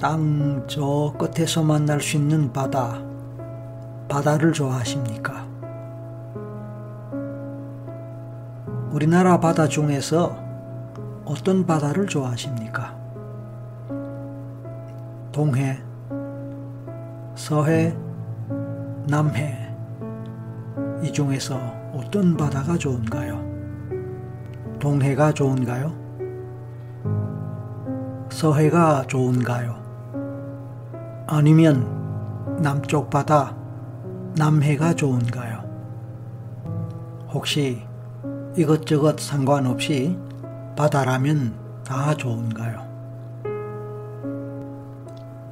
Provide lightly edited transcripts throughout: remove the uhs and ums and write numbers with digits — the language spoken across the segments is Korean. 땅 저 끝에서 만날 수 있는 바다를 좋아하십니까? 우리나라 바다 중에서 어떤 바다를 좋아하십니까? 동해, 서해, 남해 이 중에서 어떤 바다가 좋은가요? 동해가 좋은가요? 서해가 좋은가요? 아니면 남쪽 바다, 남해가 좋은가요? 혹시 이것저것 상관없이 바다라면 다 좋은가요?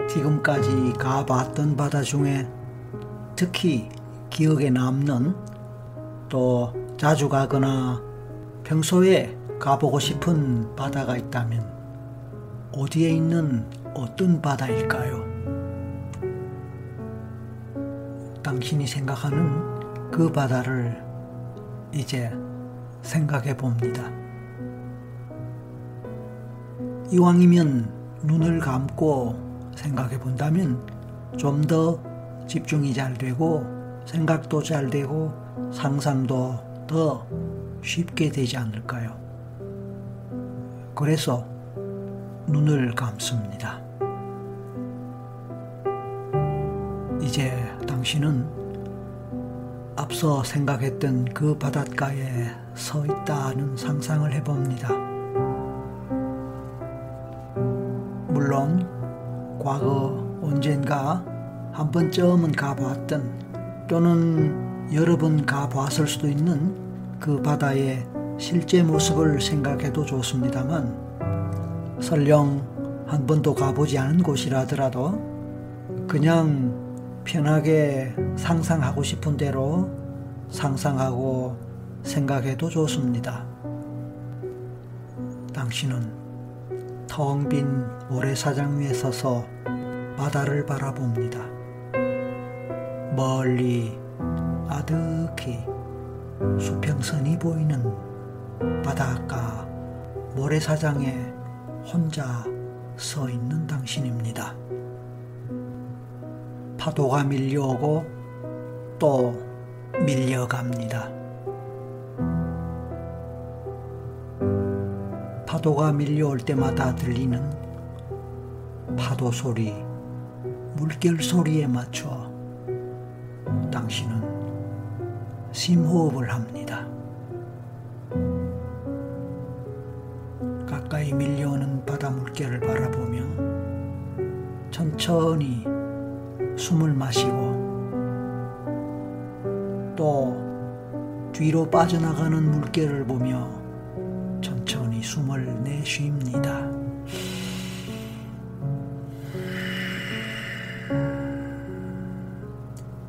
지금까지 가봤던 바다 중에 특히 기억에 남는 또 자주 가거나 평소에 가보고 싶은 바다가 있다면 어디에 있는 어떤 바다일까요? 당신이 생각하는 그 바다를 이제 생각해 봅니다. 이왕이면 눈을 감고 생각해 본다면 좀 더 집중이 잘 되고 생각도 잘 되고 상상도 더 쉽게 되지 않을까요? 그래서 눈을 감습니다. 이제 당신은 앞서 생각했던 그 바닷가에 서 있다는 상상을 해봅니다. 물론 과거 언젠가 한 번쯤은 가봤던 또는 여러 번 가봤을 수도 있는 그 바다의 실제 모습을 생각해도 좋습니다만 설령 한 번도 가보지 않은 곳이라더라도 그냥 편하게 상상하고 싶은 대로 상상하고 생각해도 좋습니다. 당신은 텅 빈 모래사장 위에 서서 바다를 바라봅니다. 멀리 아득히 수평선이 보이는 바닷가 모래사장에 혼자 서 있는 당신입니다. 파도가 밀려오고 또 밀려갑니다. 파도가 밀려올 때마다 들리는 파도 소리, 물결 소리에 맞춰 당신은 심호흡을 합니다. 가까이 밀려오는 바다 물결을 바라보며 천천히 숨을 마시고 또 뒤로 빠져나가는 물결을 보며 천천히 숨을 내쉽니다.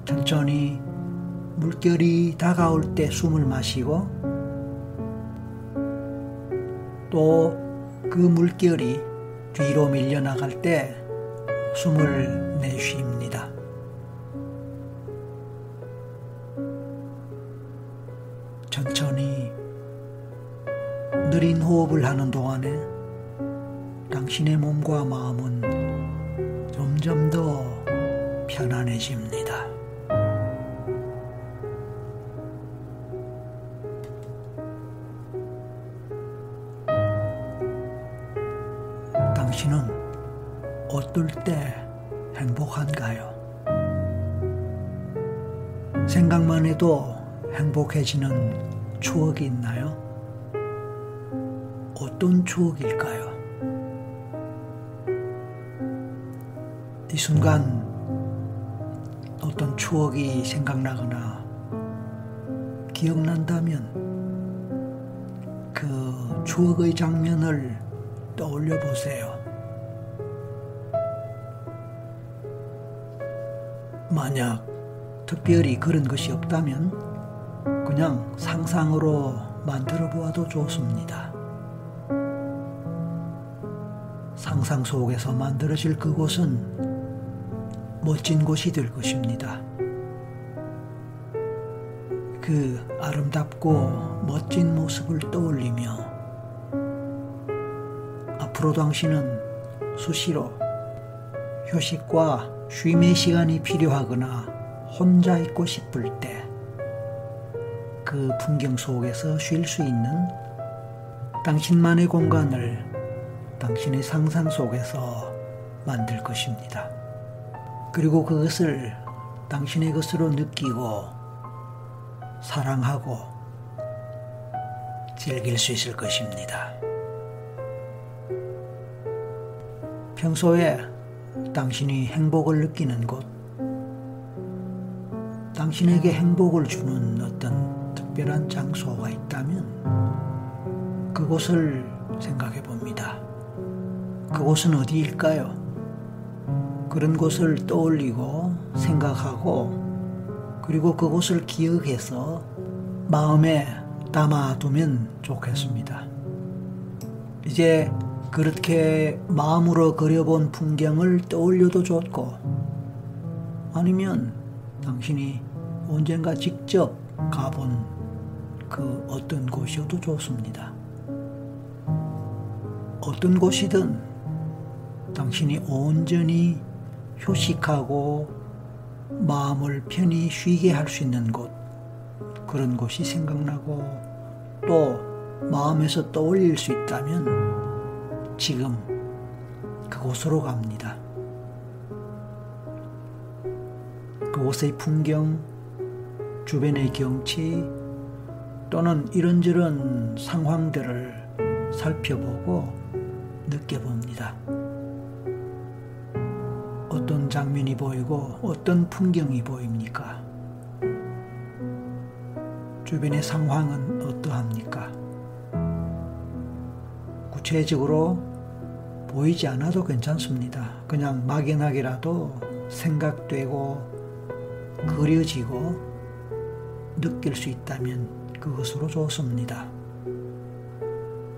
천천히 물결이 다가올 때 숨을 마시고 또 그 물결이 뒤로 밀려나갈 때 숨을 내쉽니다. 천천히 느린 호흡을 하는 동안에 당신의 몸과 마음은 점점 더 편안해집니다. 당신은 어떨 때 행복한가요? 생각만 해도 행복해지는 추억이 있나요? 어떤 추억일까요? 이 순간 어떤 추억이 생각나거나 기억난다면 그 추억의 장면을 떠올려 보세요. 만약 특별히 그런 것이 없다면 그냥 상상으로 만들어 보아도 좋습니다. 상상 속에서 만들어질 그곳은 멋진 곳이 될 것입니다. 그 아름답고 멋진 모습을 떠올리며 앞으로 당신은 수시로 휴식과 쉼의 시간이 필요하거나 혼자 있고 싶을 때 그 풍경 속에서 쉴 수 있는 당신만의 공간을 당신의 상상 속에서 만들 것입니다. 그리고 그것을 당신의 것으로 느끼고 사랑하고 즐길 수 있을 것입니다. 평소에 당신이 행복을 느끼는 곳, 당신에게 행복을 주는 어떤 특별한 장소가 있다면 그곳을 생각해 봅니다. 그곳은 어디일까요? 그런 곳을 떠올리고 생각하고 그리고 그곳을 기억해서 마음에 담아두면 좋겠습니다. 이제 그렇게 마음으로 그려본 풍경을 떠올려도 좋고 아니면 당신이 언젠가 직접 가본 그 어떤 곳이어도 좋습니다. 어떤 곳이든 당신이 온전히 휴식하고 마음을 편히 쉬게 할 수 있는 곳, 그런 곳이 생각나고 또 마음에서 떠올릴 수 있다면 지금 그곳으로 갑니다. 그곳의 풍경, 주변의 경치 또는 이런저런 상황들을 살펴보고 느껴봅니다. 어떤 장면이 보이고 어떤 풍경이 보입니까? 주변의 상황은 어떠합니까? 구체적으로 보이지 않아도 괜찮습니다. 그냥 막연하게라도 생각되고 그려지고 느낄 수 있다면 그것으로 좋습니다.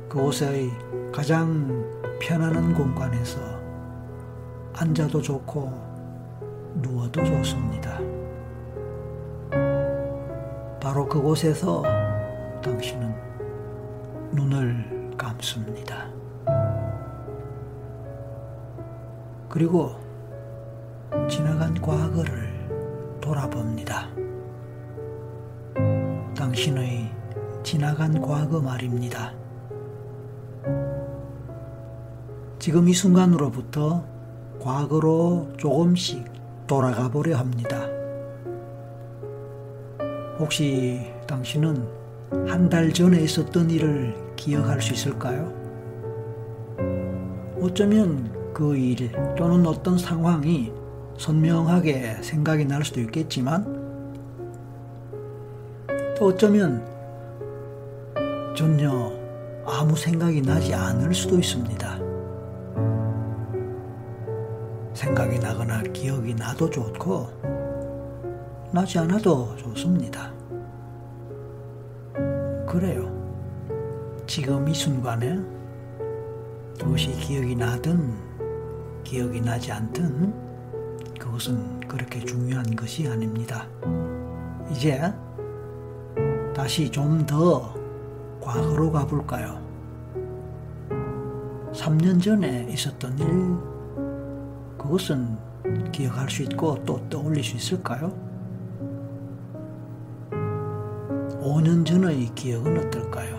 그곳의 가장 편안한 공간에서 앉아도 좋고 누워도 좋습니다. 바로 그곳에서 당신은 눈을 감습니다. 그리고 지나간 과거를 돌아봅니다. 당신의 지나간 과거 말입니다. 지금 이 순간으로부터 과거로 조금씩 돌아가 보려 합니다. 혹시 당신은 한 달 전에 있었던 일을 기억할 수 있을까요? 어쩌면 그 일 또는 어떤 상황이 선명하게 생각이 날 수도 있겠지만 또 어쩌면 전혀 아무 생각이 나지 않을 수도 있습니다. 생각이 나거나 기억이 나도 좋고 나지 않아도 좋습니다. 그래요. 지금 이 순간에 무엇이 기억이 나든 기억이 나지 않든 그것은 그렇게 중요한 것이 아닙니다. 이제 다시 좀 더 과거로 가볼까요? 3년 전에 있었던 일 그것은 기억할 수 있고 또 떠올릴 수 있을까요? 5년 전의 기억은 어떨까요?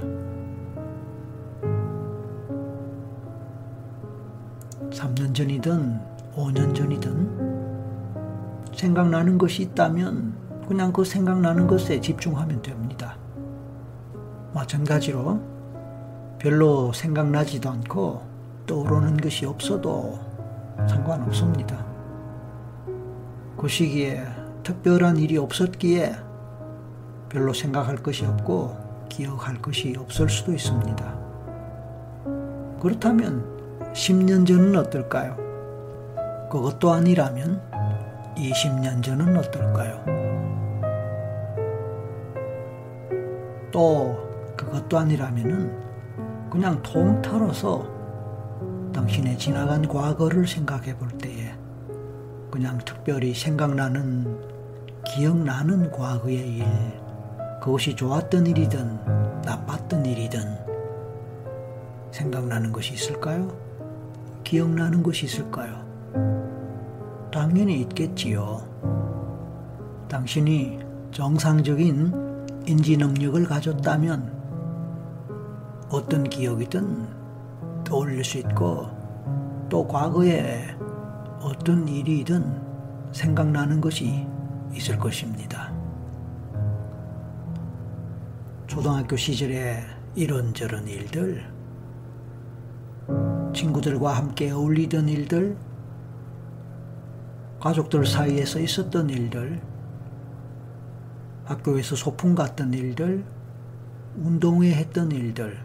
3년 전이든 5년 전이든 생각나는 것이 있다면 그냥 그 생각나는 것에 집중하면 됩니다. 마찬가지로 별로 생각나지도 않고 떠오르는 것이 없어도 상관없습니다. 그 시기에 특별한 일이 없었기에 별로 생각할 것이 없고 기억할 것이 없을 수도 있습니다. 그렇다면 10년 전은 어떨까요? 그것도 아니라면 20년 전은 어떨까요? 또 그것도 아니라면 그냥 통틀어서 당신의 지나간 과거를 생각해 볼 때에 그냥 특별히 생각나는, 기억나는 과거의 일, 그것이 좋았던 일이든 나빴던 일이든 생각나는 것이 있을까요? 기억나는 것이 있을까요? 당연히 있겠지요. 당신이 정상적인 인지 능력을 가졌다면 어떤 기억이든 떠올릴 수 있고 또 과거에 어떤 일이든 생각나는 것이 있을 것입니다. 초등학교 시절에 이런저런 일들, 친구들과 함께 어울리던 일들, 가족들 사이에서 있었던 일들, 학교에서 소풍 갔던 일들, 운동회 했던 일들,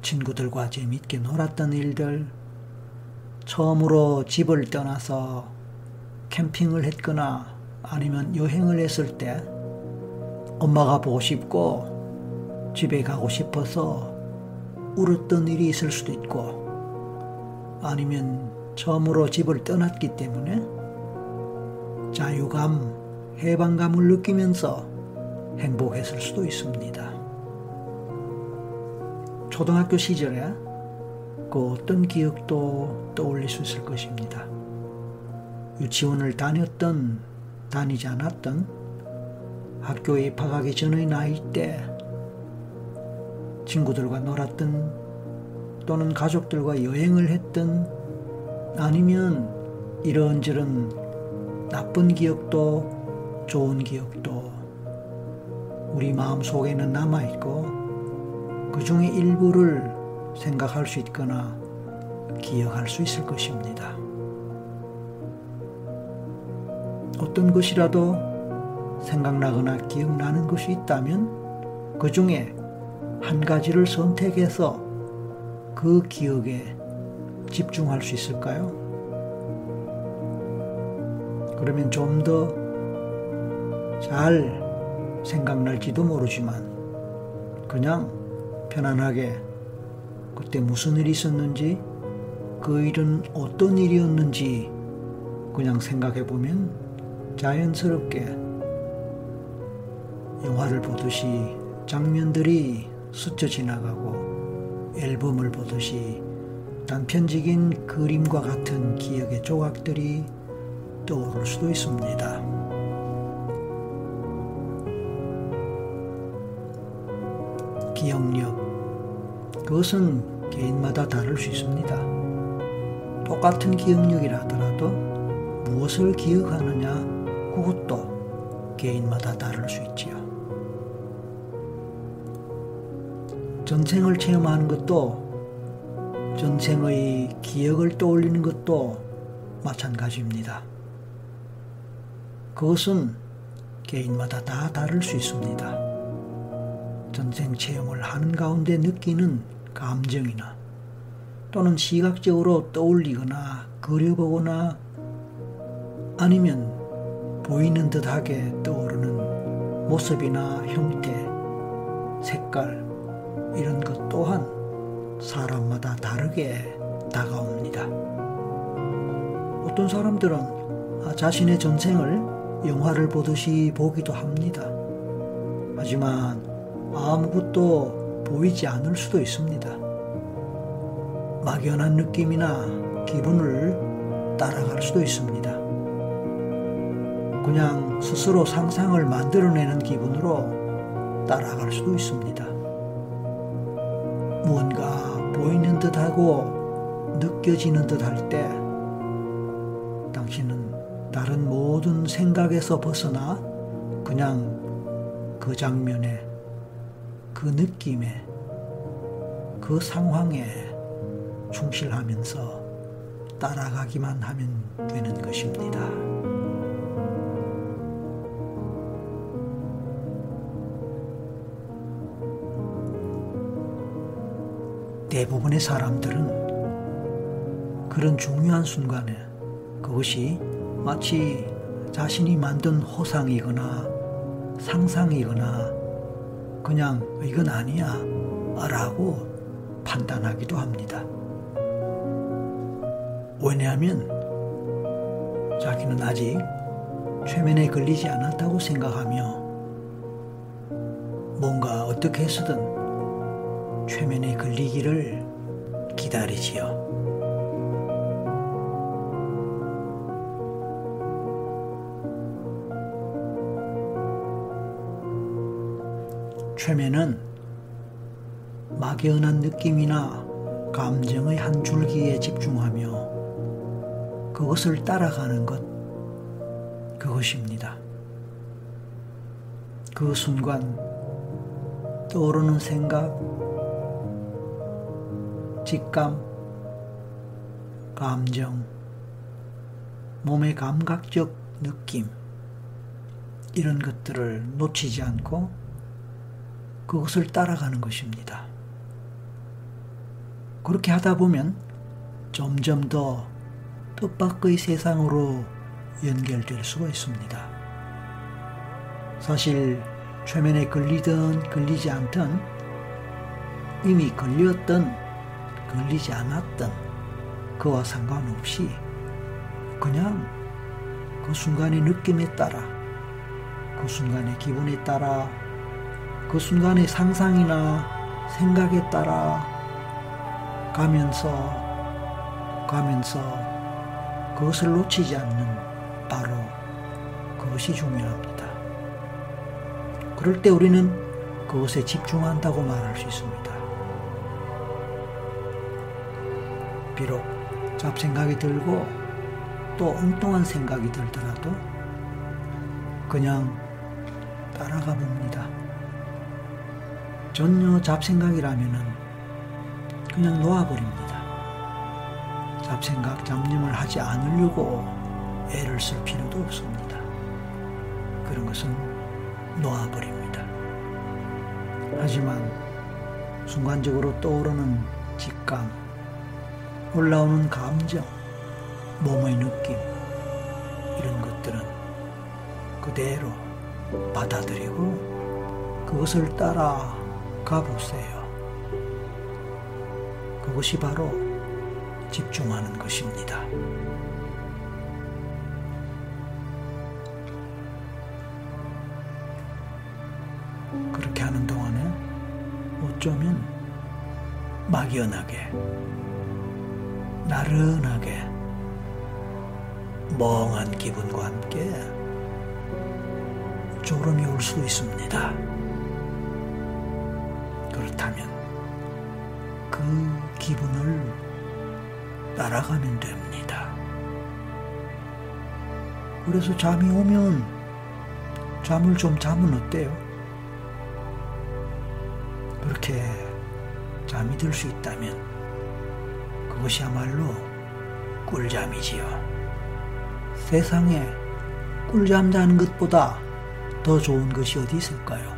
친구들과 재밌게 놀았던 일들, 처음으로 집을 떠나서 캠핑을 했거나 아니면 여행을 했을 때 엄마가 보고 싶고 집에 가고 싶어서 울었던 일이 있을 수도 있고, 아니면 처음으로 집을 떠났기 때문에 자유감, 해방감을 느끼면서 행복했을 수도 있습니다. 초등학교 시절에 그 어떤 기억도 떠올릴 수 있을 것입니다. 유치원을 다녔던, 다니지 않았던, 학교에 입학하기 전의 나이 때 친구들과 놀았던, 또는 가족들과 여행을 했던, 아니면 이런저런 나쁜 기억도 좋은 기억도 우리 마음속에는 남아있고 그 중에 일부를 생각할 수 있거나 기억할 수 있을 것입니다. 어떤 것이라도 생각나거나 기억나는 것이 있다면 그 중에 한 가지를 선택해서 그 기억에 집중할 수 있을까요? 그러면 좀 더 잘 생각날지도 모르지만 그냥 편안하게 그때 무슨 일이 있었는지, 그 일은 어떤 일이었는지 그냥 생각해보면 자연스럽게 영화를 보듯이 장면들이 스쳐 지나가고 앨범을 보듯이 단편적인 그림과 같은 기억의 조각들이 떠오를 수도 있습니다. 기억력, 그것은 개인마다 다를 수 있습니다. 똑같은 기억력이라 하더라도 무엇을 기억하느냐, 그것도 개인마다 다를 수 있지요. 전생을 체험하는 것도, 전생의 기억을 떠올리는 것도 마찬가지입니다. 그것은 개인마다 다 다를 수 있습니다. 전생 체험을 하는 가운데 느끼는 감정이나 또는 시각적으로 떠올리거나 그려보거나 아니면 보이는 듯하게 떠오르는 모습이나 형태, 색깔 이런 것 또한 사람마다 다르게 다가옵니다. 어떤 사람들은 자신의 전생을 영화를 보듯이 보기도 합니다. 하지만 아무것도 보이지 않을 수도 있습니다. 막연한 느낌이나 기분을 따라갈 수도 있습니다. 그냥 스스로 상상을 만들어내는 기분으로 따라갈 수도 있습니다. 무언가 보이는 듯하고 느껴지는 듯할 때 당신은 다른 모든 생각에서 벗어나 그냥 그 장면에, 그 느낌에, 그 상황에 충실하면서 따라가기만 하면 되는 것입니다. 대부분의 사람들은 그런 중요한 순간에 그것이 마치 자신이 만든 허상이거나 상상이거나 그냥 이건 아니야 라고 판단하기도 합니다. 왜냐하면 자기는 아직 최면에 걸리지 않았다고 생각하며 뭔가 어떻게 해서든 최면에 걸리기를 기다리지요. 최면은 막연한 느낌이나 감정의 한 줄기에 집중하며 그것을 따라가는 것, 그것입니다. 그 순간 떠오르는 생각, 직감, 감정, 몸의 감각적 느낌, 이런 것들을 놓치지 않고 그것을 따라가는 것입니다. 그렇게 하다 보면 점점 더 뜻밖의 세상으로 연결될 수가 있습니다. 사실 최면에 걸리든 걸리지 않든, 이미 걸렸든 걸리지 않았든 그와 상관없이 그냥 그 순간의 느낌에 따라, 그 순간의 기분에 따라, 그 순간의 상상이나 생각에 따라 가면서 그것을 놓치지 않는 바로 그것이 중요합니다. 그럴 때 우리는 그것에 집중한다고 말할 수 있습니다. 비록 잡생각이 들고 또 엉뚱한 생각이 들더라도 그냥 따라가 봅니다. 전혀 잡생각이라면은 그냥 놓아버립니다. 잡생각, 잡념을 하지 않으려고 애를 쓸 필요도 없습니다. 그런 것은 놓아버립니다. 하지만 순간적으로 떠오르는 직감, 올라오는 감정, 몸의 느낌, 이런 것들은 그대로 받아들이고 그것을 따라가 보세요. 그것이 바로 집중하는 것입니다. 그렇게 하는 동안에 어쩌면 막연하게, 나른하게, 멍한 기분과 함께 졸음이 올 수 있습니다. 그렇다면 그 기분을 따라가면 됩니다. 그래서 잠이 오면 잠을 좀 자면 어때요? 그렇게 잠이 들 수 있다면 그것이야말로 꿀잠이지요. 세상에 꿀잠 자는 것보다 더 좋은 것이 어디 있을까요?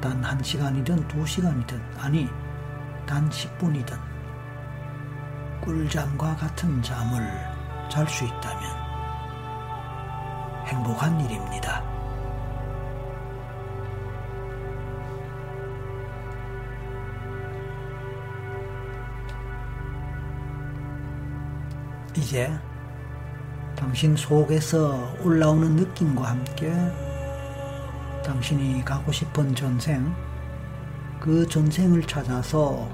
단 1시간이든 2시간이든, 아니 단 10분이든 꿀잠과 같은 잠을 잘 수 있다면 행복한 일입니다. 이제 당신 속에서 올라오는 느낌과 함께 당신이 가고 싶은 전생, 그 전생을 찾아서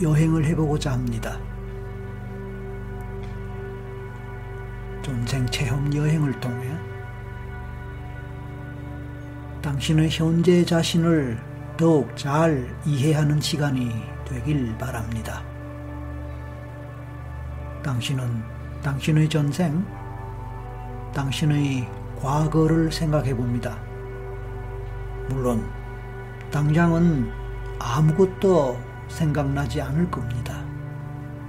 여행을 해보고자 합니다. 전생 체험 여행을 통해 당신의 현재 자신을 더욱 잘 이해하는 시간이 되길 바랍니다. 당신은 당신의 전생, 당신의 과거를 생각해 봅니다. 물론 당장은 아무것도 생각나지 않을 겁니다.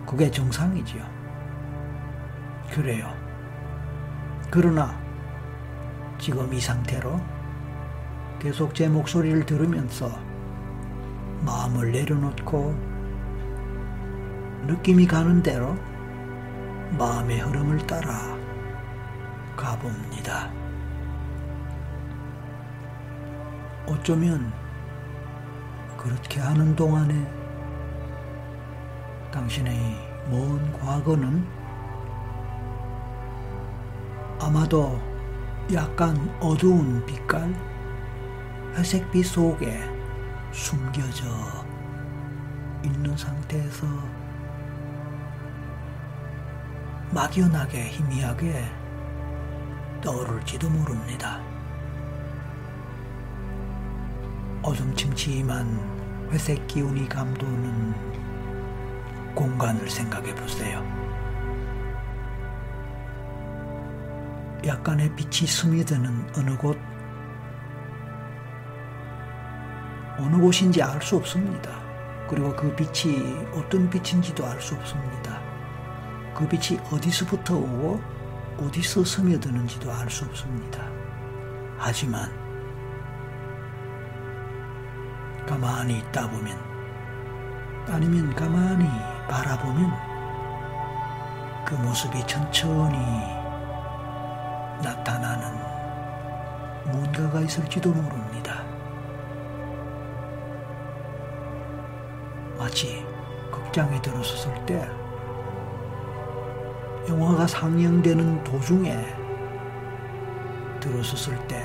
그게 정상이지요. 그래요. 그러나 지금 이 상태로 계속 제 목소리를 들으면서 마음을 내려놓고 느낌이 가는 대로 마음의 흐름을 따라 가봅니다. 어쩌면 그렇게 하는 동안에 당신의 먼 과거는 아마도 약간 어두운 빛깔, 회색빛 속에 숨겨져 있는 상태에서 막연하게, 희미하게 떠오를지도 모릅니다. 어둠침침한 회색 기운이 감도는 공간을 생각해 보세요. 약간의 빛이 스며드는 어느 곳, 어느 곳인지 알 수 없습니다. 그리고 그 빛이 어떤 빛인지도 알 수 없습니다. 그 빛이 어디서부터 오고 어디서 스며드는지도 알 수 없습니다. 하지만 가만히 있다 보면, 아니면 가만히 바라보면 그 모습이 천천히 나타나는 무언가가 있을지도 모릅니다. 마치 극장에 들어섰을 때 영화가 상영되는 도중에 들어섰을 때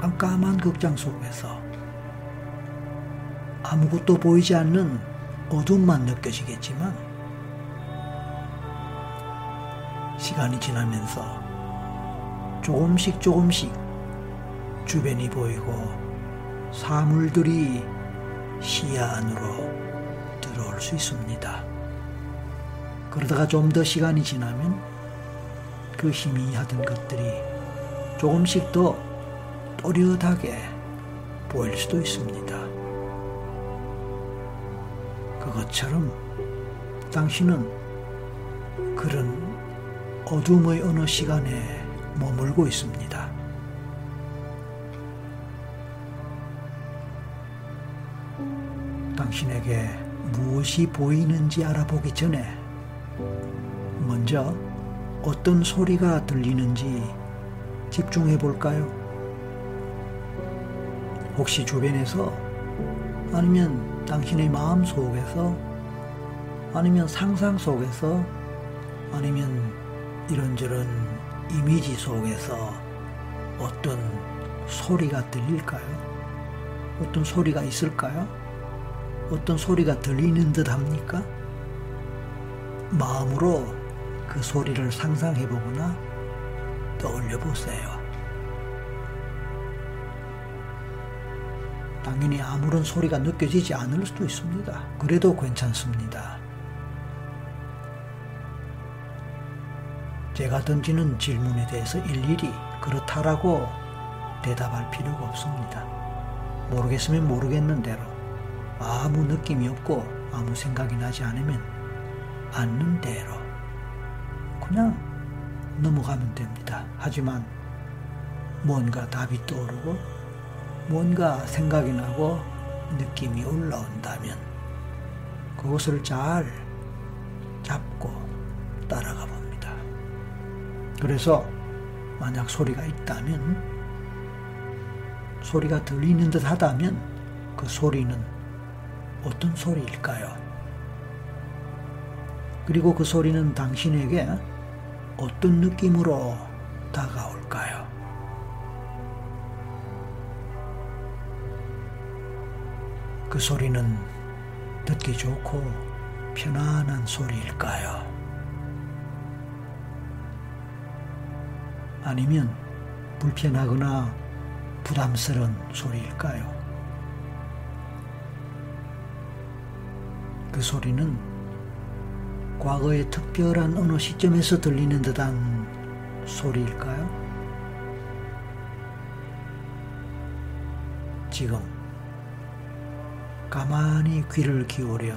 깜깜한 극장 속에서 아무것도 보이지 않는 어둠만 느껴지겠지만 시간이 지나면서 조금씩 조금씩 주변이 보이고 사물들이 시야 안으로 들어올 수 있습니다. 그러다가 좀 더 시간이 지나면 그 희미하던 것들이 조금씩 더 또렷하게 보일 수도 있습니다. 그것처럼 당신은 그런 어둠의 어느 시간에 머물고 있습니다. 당신에게 무엇이 보이는지 알아보기 전에 먼저 어떤 소리가 들리는지 집중해 볼까요? 혹시 주변에서, 아니면 당신의 마음 속에서, 아니면 상상 속에서, 아니면 이런저런 이미지 속에서 어떤 소리가 들릴까요? 어떤 소리가 있을까요? 어떤 소리가 들리는 듯 합니까? 마음으로 그 소리를 상상해보거나 떠올려보세요. 당연히 아무런 소리가 느껴지지 않을 수도 있습니다. 그래도 괜찮습니다. 제가 던지는 질문에 대해서 일일이 그렇다라고 대답할 필요가 없습니다. 모르겠으면 모르겠는 대로, 아무 느낌이 없고 아무 생각이 나지 않으면 않는 대로 그냥 넘어가면 됩니다. 하지만 뭔가 답이 떠오르고 뭔가 생각이 나고 느낌이 올라온다면 그것을 잘 잡고 따라가 봅니다. 그래서 만약 소리가 있다면, 소리가 들리는 듯 하다면 그 소리는 어떤 소리일까요? 그리고 그 소리는 당신에게 어떤 느낌으로 다가올까요? 그 소리는 듣기 좋고 편안한 소리일까요? 아니면 불편하거나 부담스러운 소리일까요? 그 소리는 과거의 특별한 어느 시점에서 들리는 듯한 소리일까요? 지금 가만히 귀를 기울여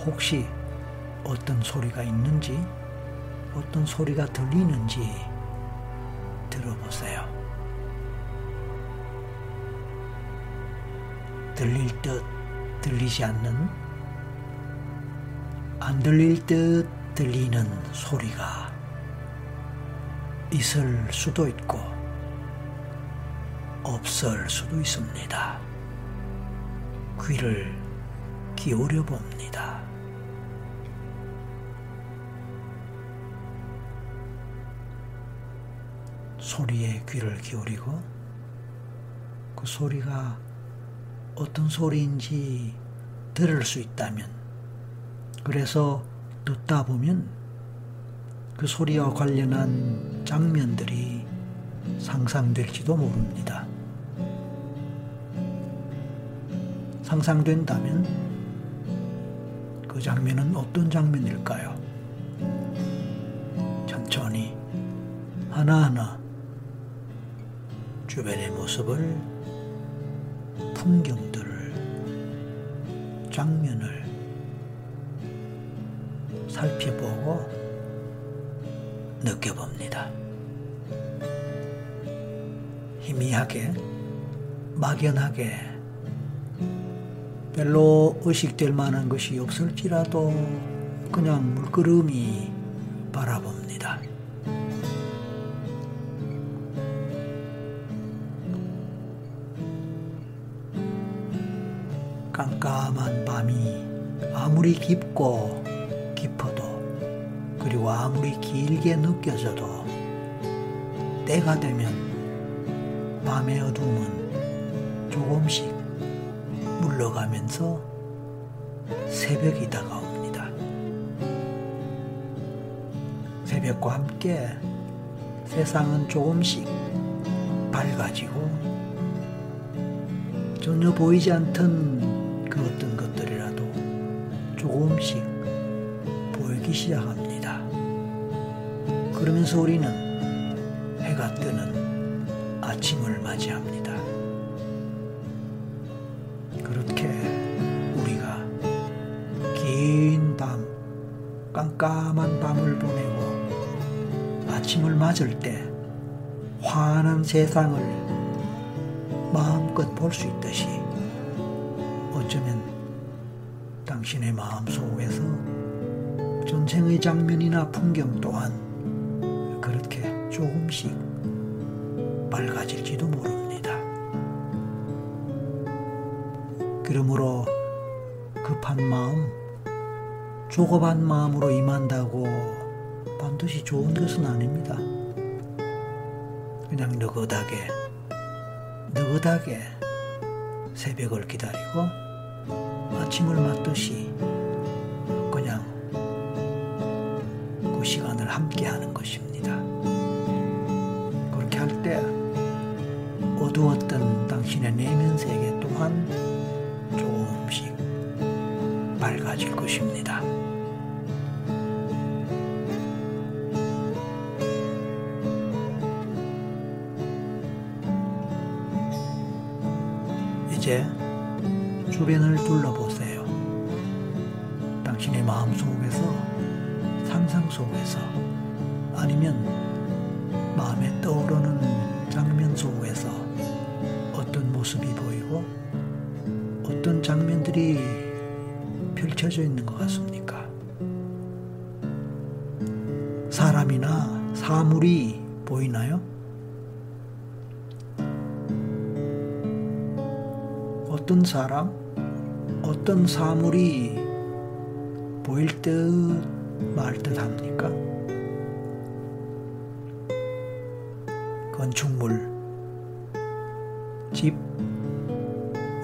혹시 어떤 소리가 있는지, 어떤 소리가 들리는지 들어보세요. 들릴 듯 들리지 않는, 안 들릴 듯 들리는 소리가 있을 수도 있고 없을 수도 있습니다. 귀를 기울여 봅니다. 소리에 귀를 기울이고 그 소리가 어떤 소리인지 들을 수 있다면, 그래서 듣다 보면 그 소리와 관련한 장면들이 상상될지도 모릅니다. 상상된다면 그 장면은 어떤 장면일까요? 천천히 하나하나 주변의 모습을, 풍경들을, 장면을 살펴보고 느껴봅니다. 희미하게, 막연하게, 별로 의식될 만한 것이 없을지라도 그냥 물끄러미 바라봅니다. 깜깜한 밤이 아무리 깊고 깊어도, 그리고 아무리 길게 느껴져도 때가 되면 밤의 어둠은 조금씩 물러가면서 새벽이 다가옵니다. 새벽과 함께 세상은 조금씩 밝아지고, 전혀 보이지 않던 그 어떤 것들이라도 조금씩 보이기 시작합니다. 그러면서 우리는 해가 뜨는 아침을 맞이합니다. 그렇게 우리가 긴 밤, 깜깜한 밤을 보내고 아침을 맞을 때 환한 세상을 마음껏 볼 수 있듯이, 어쩌면 당신의 마음 속에서 전생의 장면이나 풍경 또한 그렇게 조금씩 밝아질지도 모릅니다. 그러므로 급한 마음, 조급한 마음으로 임한다고 반드시 좋은 것은 아닙니다. 그냥 느긋하게 새벽을 기다리고 아침을 맞듯이 그냥 그 시간을 함께하는 것입니다. 그렇게 할 때 어두웠던 당신의 내면 세계 또한 조금씩 밝아질 것입니다. 이제 주변을 둘러보세요. 당신의 마음 속에서, 상상 속에서, 아니면 마음에 떠오르는 장면 속에서 어떤 모습이 보이고 어떤 장면들이 펼쳐져 있는 것 같습니까? 사람이나 사물이 보이나요? 어떤 사람, 어떤 사물이 보일 듯 말 듯 합니까? 건축물, 집,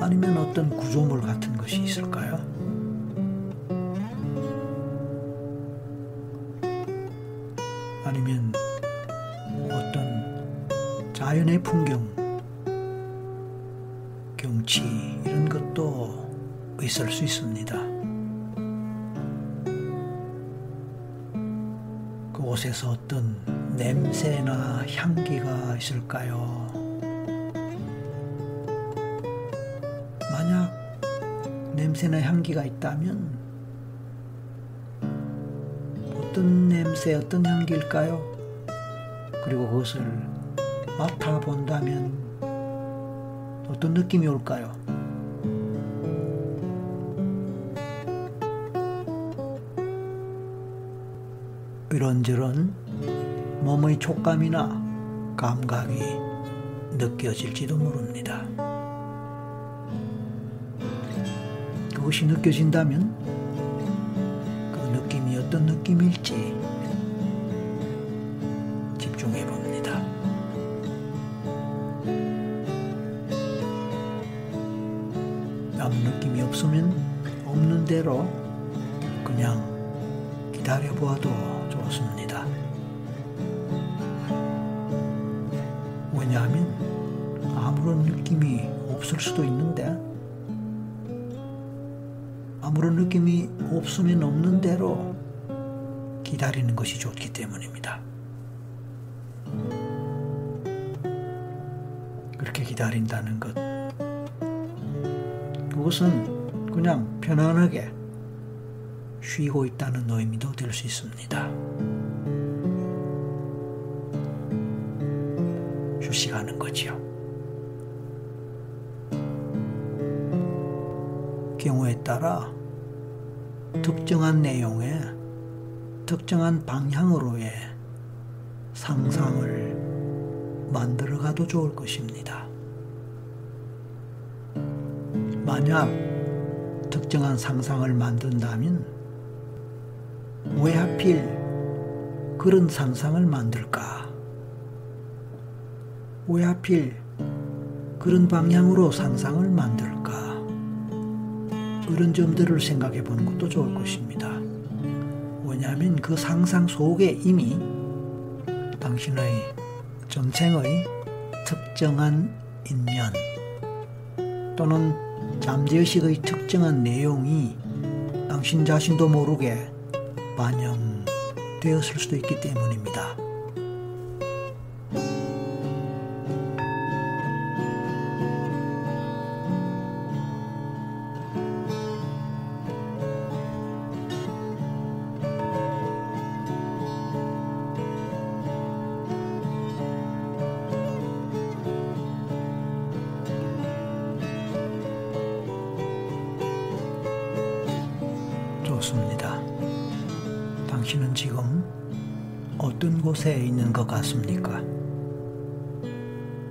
아니면 어떤 구조물 같은 것이 있을까요? 아니면 어떤 자연의 풍경, 경치 이런 것도 있을 수 있습니다. 그곳에서 어떤 냄새나 향기가 있을까요? 만약 냄새나 향기가 있다면 어떤 냄새, 어떤 향기일까요? 그리고 그것을 맡아본다면 어떤 느낌이 올까요? 이런저런 몸의 촉감이나 감각이 느껴질지도 모릅니다. 그것이 느껴진다면 그 느낌이 어떤 느낌일지 집중해 봅니다. 아무 느낌이 없으면 없는 대로 그냥 기다려 보아도 좋습니다. 왜냐하면 아무런 느낌이 없을 수도 있는데 아무런 느낌이 없으면 없는 대로 기다리는 것이 좋기 때문입니다. 그렇게 기다린다는 것, 그것은 그냥 편안하게 쉬고 있다는 의미도 될 수 있습니다. 휴식하는 거지요. 경우에 따라 특정한 내용의 특정한 방향으로의 상상을 만들어가도 좋을 것입니다. 만약 특정한 상상을 만든다면 왜 하필 그런 상상을 만들까? 왜 하필 그런 방향으로 상상을 만들까? 그런 점들을 생각해 보는 것도 좋을 것입니다. 왜냐하면 그 상상 속에 이미 당신의 전생의 특정한 인연 또는 잠재의식의 특정한 내용이 당신 자신도 모르게 반영되었을 수도 있기 때문입니다. 좋습니다. 당신은 지금 어떤 곳에 있는 것 같습니까?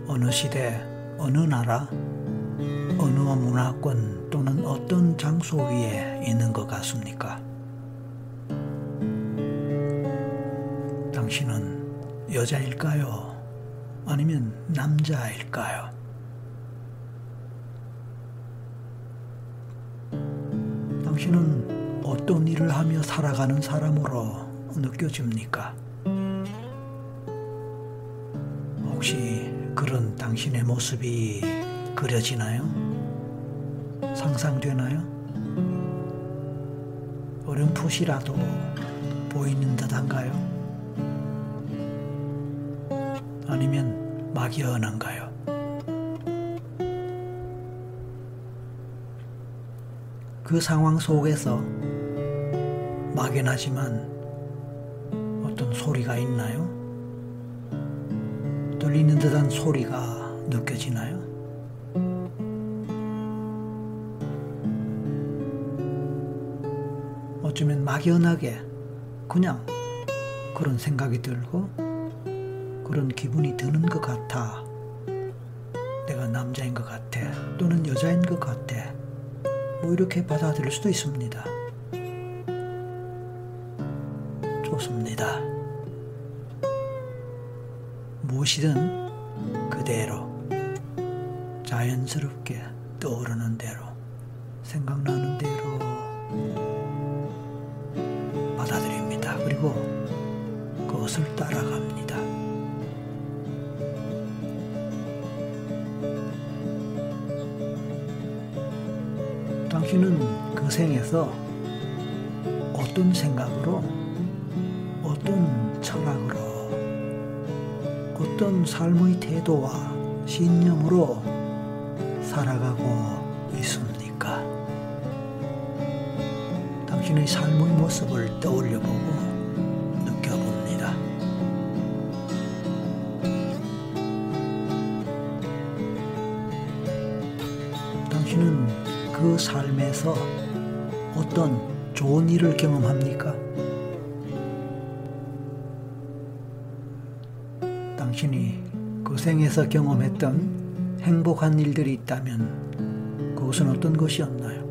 어느 시대, 어느 나라, 어느 문화권 또는 어떤 장소 위에 있는 것 같습니까? 당신은 여자일까요? 아니면 남자일까요? 당신은 어떤 일을 하며 살아가는 사람으로 느껴집니까? 혹시 그런 당신의 모습이 그려지나요? 상상되나요? 어렴풋이라도 보이는 듯한가요? 아니면 막연한가요? 그 상황 속에서 막연하지만 어떤 소리가 있나요? 들리는 듯한 소리가 느껴지나요? 어쩌면 막연하게 그냥 그런 생각이 들고 그런 기분이 드는 것 같아. 내가 남자인 것 같아. 또는 여자인 것 같아. 뭐 이렇게 받아들일 수도 있습니다. 좋습니다. 무엇이든 그대로 자연스럽게 떠오르는 대로 생각나는 대로 받아들입니다. 그리고 그것을 따라갑니다. 당신은 그 생에서 어떤 생각으로, 어떤 철학으로, 어떤 삶의 태도와 신념으로 살아가고 있습니까? 당신의 삶의 모습을 떠올려보고 느껴봅니다. 당신은 그 삶에서 어떤 좋은 일을 경험합니까? 당신이 그 생에서 경험했던 행복한 일들이 있다면 그것은 어떤 것이었나요?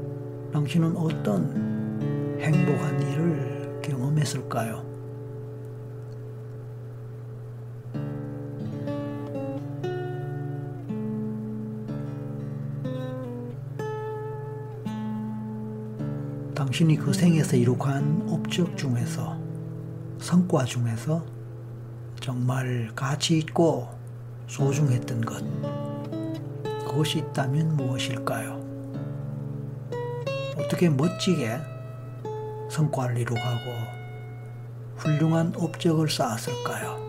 당신은 어떤 행복한 일을 경험했을까요? 당신이 그 생에서 이룩한 업적 중에서, 성과 중에서 정말 가치 있고 소중했던 것, 그것이 있다면 무엇일까요? 어떻게 멋지게 성과를 이루고 훌륭한 업적을 쌓았을까요?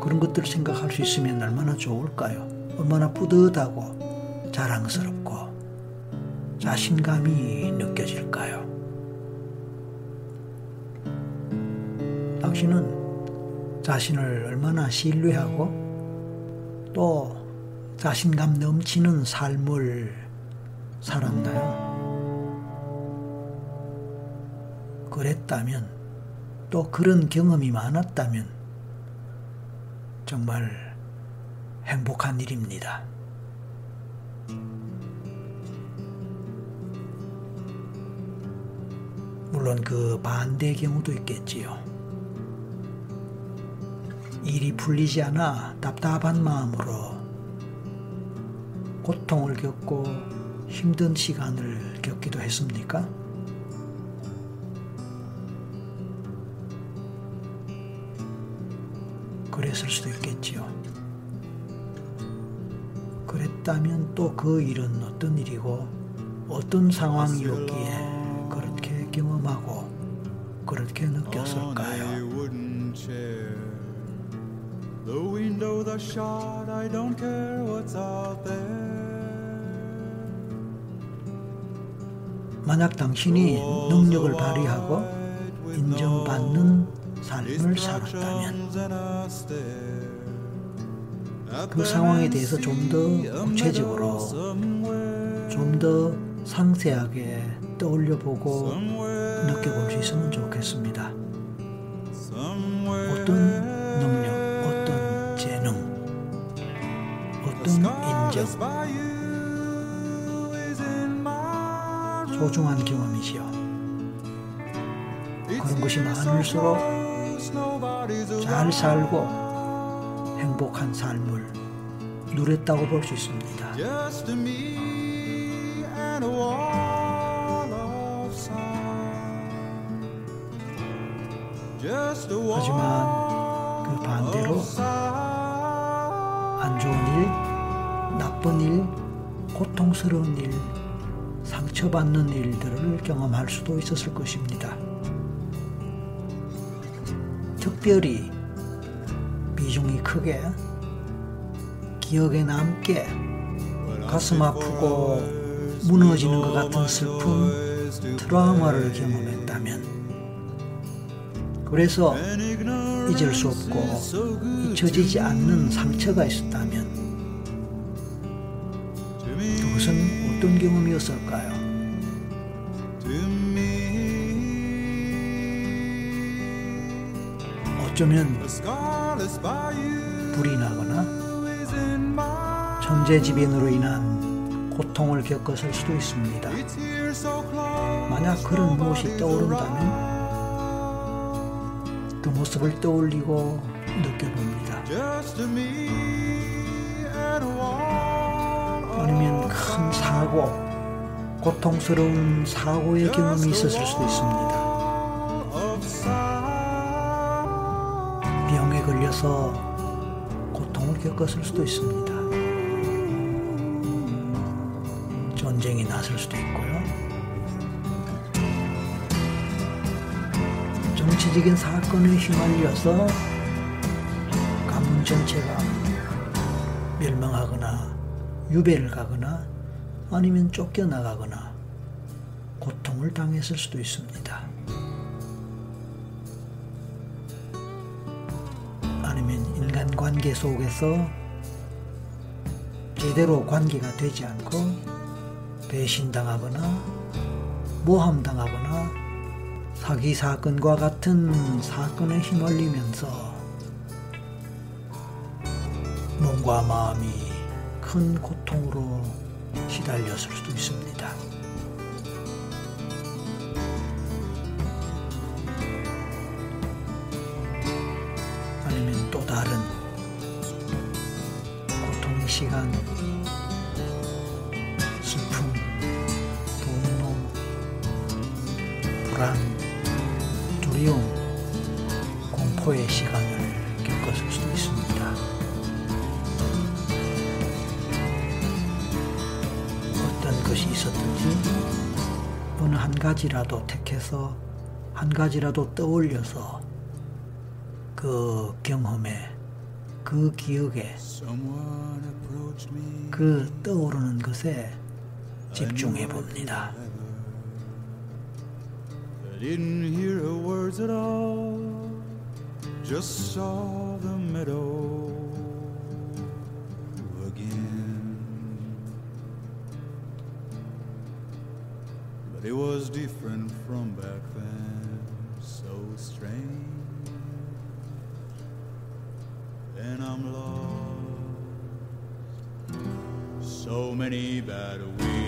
그런 것들을 생각할 수 있으면 얼마나 좋을까요? 얼마나 뿌듯하고 자랑스럽고 자신감이 느껴질까요? 당신은 자신을 얼마나 신뢰하고 또 자신감 넘치는 삶을 살았나요? 그랬다면, 또 그런 경험이 많았다면 정말 행복한 일입니다. 물론 그 반대의 경우도 있겠지요. 일이 풀리지 않아 답답한 마음으로 고통을 겪고 힘든 시간을 겪기도 했습니까? 그랬을 수도 있겠지요. 그랬다면 또 그 일은 어떤 일이고 어떤 상황이었기에 그렇게 경험하고 그렇게 느꼈을까요? The window, the shot, I don't care what's out there. 만약 당신이 능력을 발휘하고 인정받는 삶을 살았다면 그 상황에 대해서 좀 더 구체적으로, 좀 더 상세하게 떠올려보고 느껴볼 수 있으면 좋겠습니다. 어떤 능력, 어떤 재능, 어떤 인정, 소중한 경험이지요. 그런 것이 많을수록 잘 살고 행복한 삶을 누렸다고 볼 수 있습니다. 하지만 그 반대로 안 좋은 일, 나쁜 일, 고통스러운 일, 상처받는 일들을 경험할 수도 있었을 것입니다. 특별히 비중이 크게, 기억에 남게, 가슴 아프고 무너지는 것 같은 슬픔, 트라우마를 경험했다면, 그래서 잊을 수 없고 잊혀지지 않는 상처가 있었다면 어떤 경험이었을까요? 어쩌면 불이 나거나 천재지변으로 인한 고통을 겪었을 수도 있습니다. 만약 그런 무엇이 떠오른다면 그 모습을 떠올리고 느껴봅니다. 아니면 큰 사고, 고통스러운 사고의 경험이 있었을 수도 있습니다. 병에 걸려서 고통을 겪었을 수도 있습니다. 전쟁이 났을 수도 있고요. 정치적인 사건에 휘말려서 가문 전체가 멸망하거나 유배를 가거나 아니면 쫓겨나가거나 고통을 당했을 수도 있습니다. 아니면 인간관계 속에서 제대로 관계가 되지 않고 배신당하거나 모함당하거나 사기사건과 같은 사건에 휘말리면서 몸과 마음이 큰 고통으로 시달렸을 수도 있습니다. 아니면 또 다른 고통의 시간, 슬픔, 분노, 불안, 두려움, 공포의 시간을 겪었을 수도 있습니다. 있었든지 어느 한 가지라도 택해서 한 가지라도 떠올려서 그 경험에 그 기억에 그 떠오르는 것에 집중해 봅니다. Just saw the meadow again, but it was different from back then, so strange, and I'm lost, so many bad ways.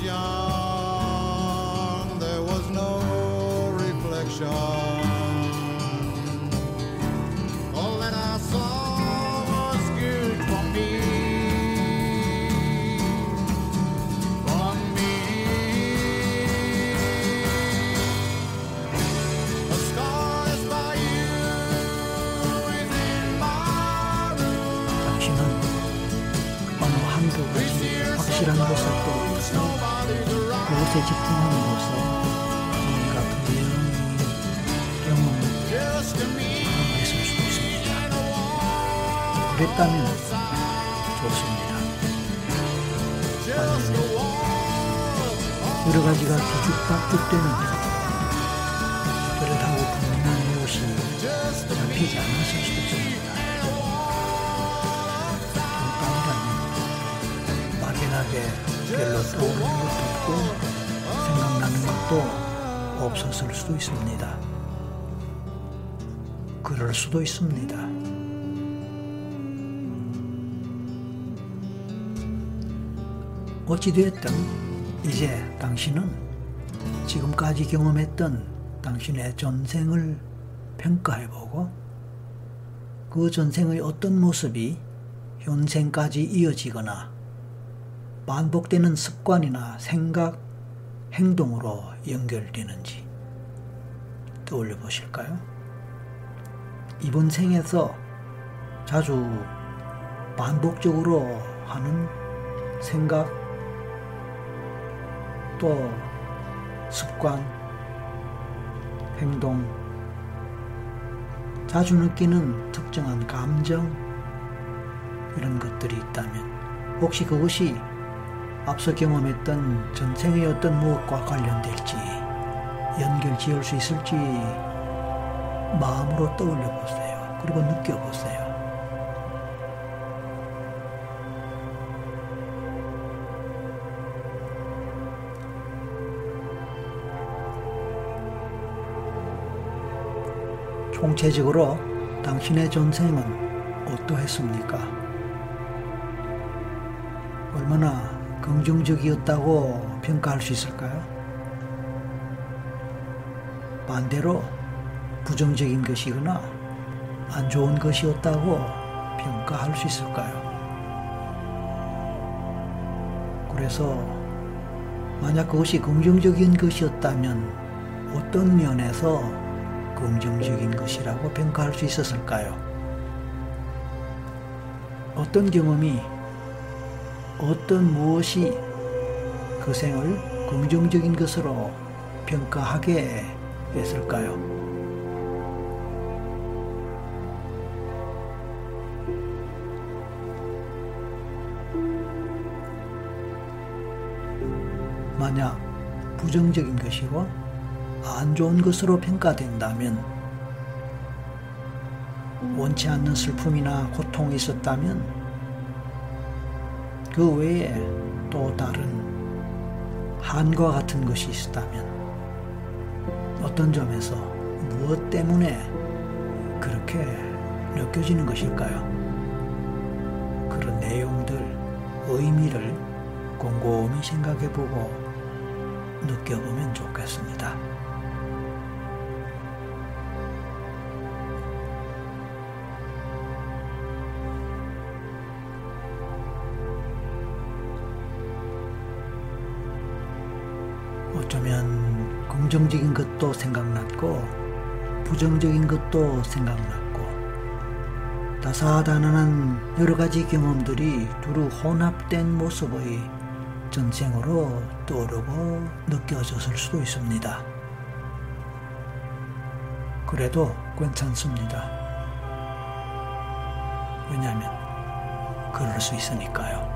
Young, there was no reflection. All that I saw was good for me. A scar is by you is in my room. 당신은 어느 한 가지 확실한 것을 떠올려서 그곳에 집중함으로써 뭔가 분명히 경험을 경험했을 수도 있습니다. 그랬다면 좋습니다. 아니면 여러 가지가 뒤죽박죽되는 그렇다고 분명한 무엇이 잡히지 않았을 수도 있습니다. 그 땅이라면 막연하게 별로 떠오르는 것도 없고 생각나는 것도 없었을 수도 있습니다. 그럴 수도 있습니다. 어찌되었든 이제 당신은 지금까지 경험했던 당신의 전생을 평가해보고 그 전생의 어떤 모습이 현생까지 이어지거나 반복되는 습관이나 생각, 행동으로 연결되는지 떠올려 보실까요? 이번 생에서 자주 반복적으로 하는 생각, 또 습관, 행동, 자주 느끼는 특정한 감정, 이런 것들이 있다면 혹시 그것이 앞서 경험했던 전생의 어떤 무엇과 관련될지 연결지을 수 있을지 마음으로 떠올려보세요. 그리고 느껴보세요. 총체적으로 당신의 전생은 어떠했습니까? 얼마나 긍정적이었다고 평가할 수 있을까요? 반대로 부정적인 것이거나 안 좋은 것이었다고 평가할 수 있을까요? 그래서 만약 그것이 긍정적인 것이었다면 어떤 면에서 긍정적인 것이라고 평가할 수 있었을까요? 어떤 경험이 어떤 무엇이 그 생을 긍정적인 것으로 평가하게 했을까요? 만약 부정적인 것이고 안 좋은 것으로 평가된다면 원치 않는 슬픔이나 고통이 있었다면 그 외에 또 다른 한과 같은 것이 있었다면 어떤 점에서 무엇 때문에 그렇게 느껴지는 것일까요? 그런 내용들, 의미를 곰곰이 생각해보고 느껴보면 좋겠습니다. 어쩌면 긍정적인 것도 생각났고 부정적인 것도 생각났고 다사다난한 여러 가지 경험들이 두루 혼합된 모습의 전생으로 떠오르고 느껴졌을 수도 있습니다. 그래도 괜찮습니다. 왜냐하면 그럴 수 있으니까요.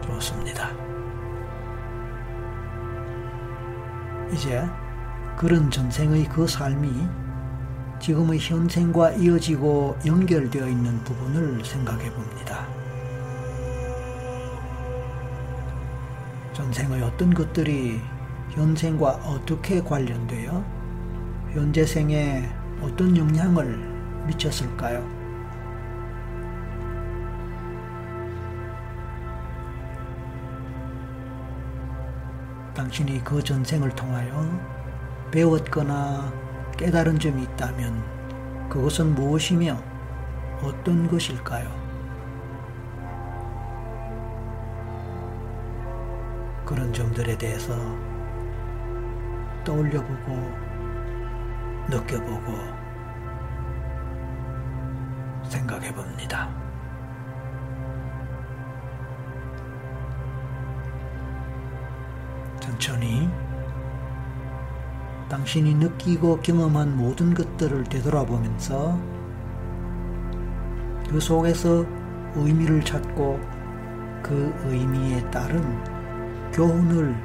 좋습니다. 이제 그런 전생의 그 삶이 지금의 현생과 이어지고 연결되어 있는 부분을 생각해 봅니다. 전생의 어떤 것들이 현생과 어떻게 관련되어 현재 생에 어떤 영향을 미쳤을까요? 당신이 그 전생을 통하여 배웠거나 깨달은 점이 있다면 그것은 무엇이며 어떤 것일까요? 그런 점들에 대해서 떠올려보고 느껴보고 생각해봅니다. 천천히 당신이 느끼고 경험한 모든 것들을 되돌아보면서 그 속에서 의미를 찾고 그 의미에 따른 교훈을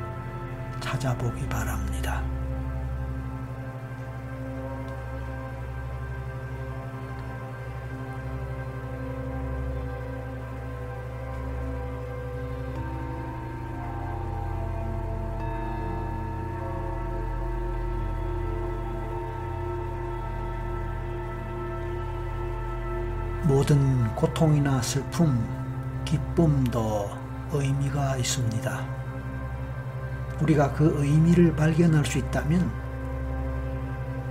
찾아보기 바랍니다. 모든 고통이나 슬픔, 기쁨도 의미가 있습니다. 우리가 그 의미를 발견할 수 있다면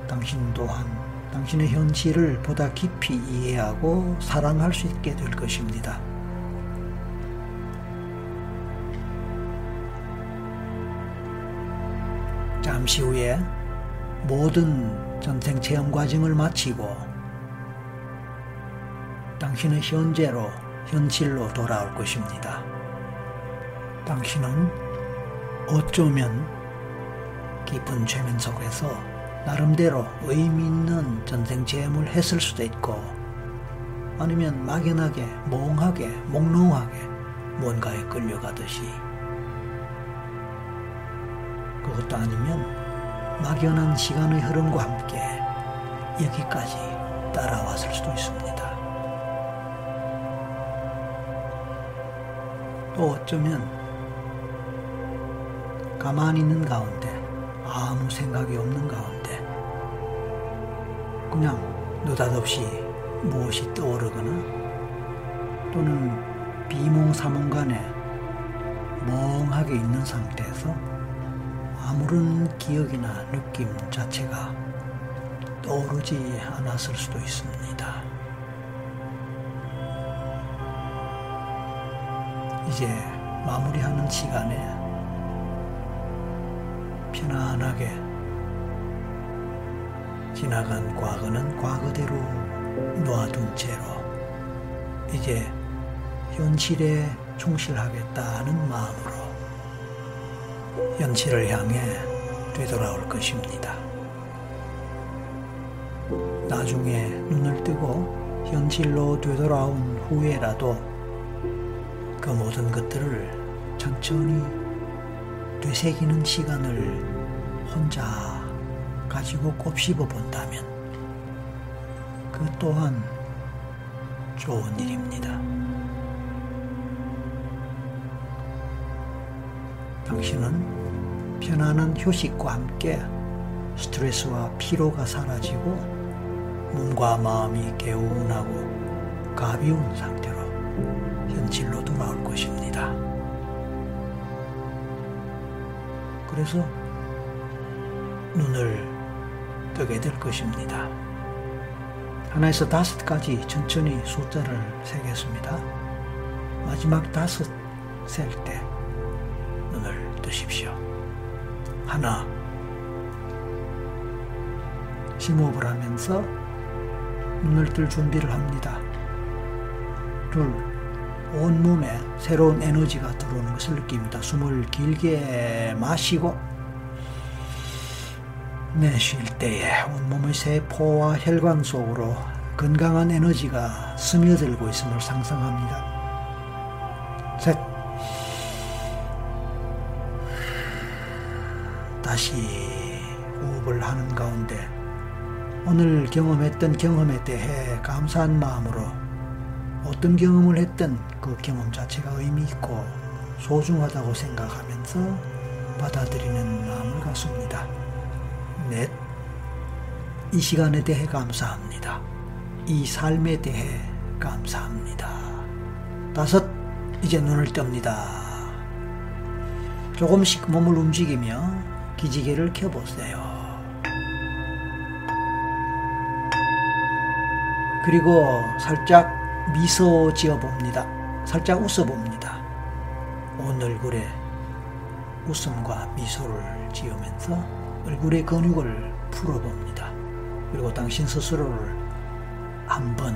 당신 또한 당신의 현실을 보다 깊이 이해하고 사랑할 수 있게 될 것입니다. 잠시 후에 모든 전생 체험 과정을 마치고 당신은 현재로, 현실로 돌아올 것입니다. 당신은 어쩌면 깊은 최면 속에서 나름대로 의미 있는 전생 체험을 했을 수도 있고 아니면 막연하게, 멍하게, 몽롱하게 뭔가에 끌려가듯이 그것도 아니면 막연한 시간의 흐름과 함께 여기까지 따라왔을 수도 있습니다. 또 어쩌면 가만히 있는 가운데 아무 생각이 없는 가운데 그냥 느닷없이 무엇이 떠오르거나 또는 비몽사몽간에 멍하게 있는 상태에서 아무런 기억이나 느낌 자체가 떠오르지 않았을 수도 있습니다. 이제 마무리하는 시간에 편안하게 지나간 과거는 과거대로 놓아둔 채로 이제 현실에 충실하겠다는 마음으로 현실을 향해 되돌아올 것입니다. 나중에 눈을 뜨고 현실로 되돌아온 후에라도 그 모든 것들을 천천히 되새기는 시간을 혼자 가지고 곱씹어 본다면 그 또한 좋은 일입니다. 당신은 편안한 휴식과 함께 스트레스와 피로가 사라지고 몸과 마음이 개운하고 가벼운 상태로 현실로 돌아올 것입니다. 그래서 눈을 뜨게 될 것입니다. 하나에서 5까지 천천히 숫자를 세겠습니다. 마지막 5 셀 때 눈을 뜨십시오. 1, 심호흡을 하면서 눈을 뜰 준비를 합니다. 둘, 온몸에 새로운 에너지가 들어오는 것을 느낍니다. 숨을 길게 마시고 내쉴 때에 온몸의 세포와 혈관 속으로 건강한 에너지가 스며들고 있음을 상상합니다. 셋, 다시 호흡을 하는 가운데 오늘 경험했던 경험에 대해 감사한 마음으로 어떤 경험을 했든 그 경험 자체가 의미 있고 소중하다고 생각하면서 받아들이는 마음을 갖습니다. 넷, 이 시간에 대해 감사합니다. 이 삶에 대해 감사합니다. 다섯, 이제 눈을 뜹니다. 조금씩 몸을 움직이며 기지개를 켜보세요. 그리고 살짝 미소 지어봅니다. 살짝 웃어봅니다. 온 얼굴에 웃음과 미소를 지으면서 얼굴의 근육을 풀어봅니다. 그리고 당신 스스로를 한번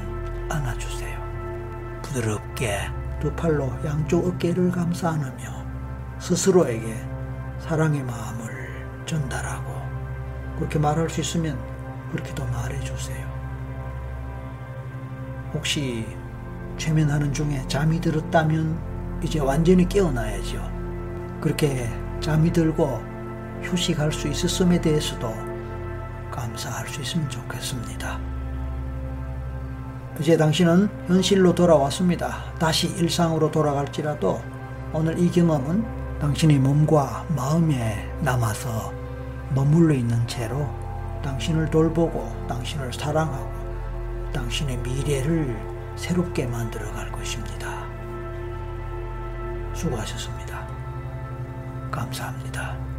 안아주세요. 부드럽게 두 팔로 양쪽 어깨를 감싸 안으며 스스로에게 사랑의 마음을 전달하고 그렇게 말할 수 있으면 그렇게도 말해주세요. 혹시 최면하는 중에 잠이 들었다면 이제 완전히 깨어나야죠. 그렇게 잠이 들고 휴식할 수 있었음에 대해서도 감사할 수 있으면 좋겠습니다. 이제 당신은 현실로 돌아왔습니다. 다시 일상으로 돌아갈지라도 오늘 이 경험은 당신의 몸과 마음에 남아서 머물러 있는 채로 당신을 돌보고 당신을 사랑하고 당신의 미래를 새롭게 만들어갈 것입니다. 수고하셨습니다. 감사합니다.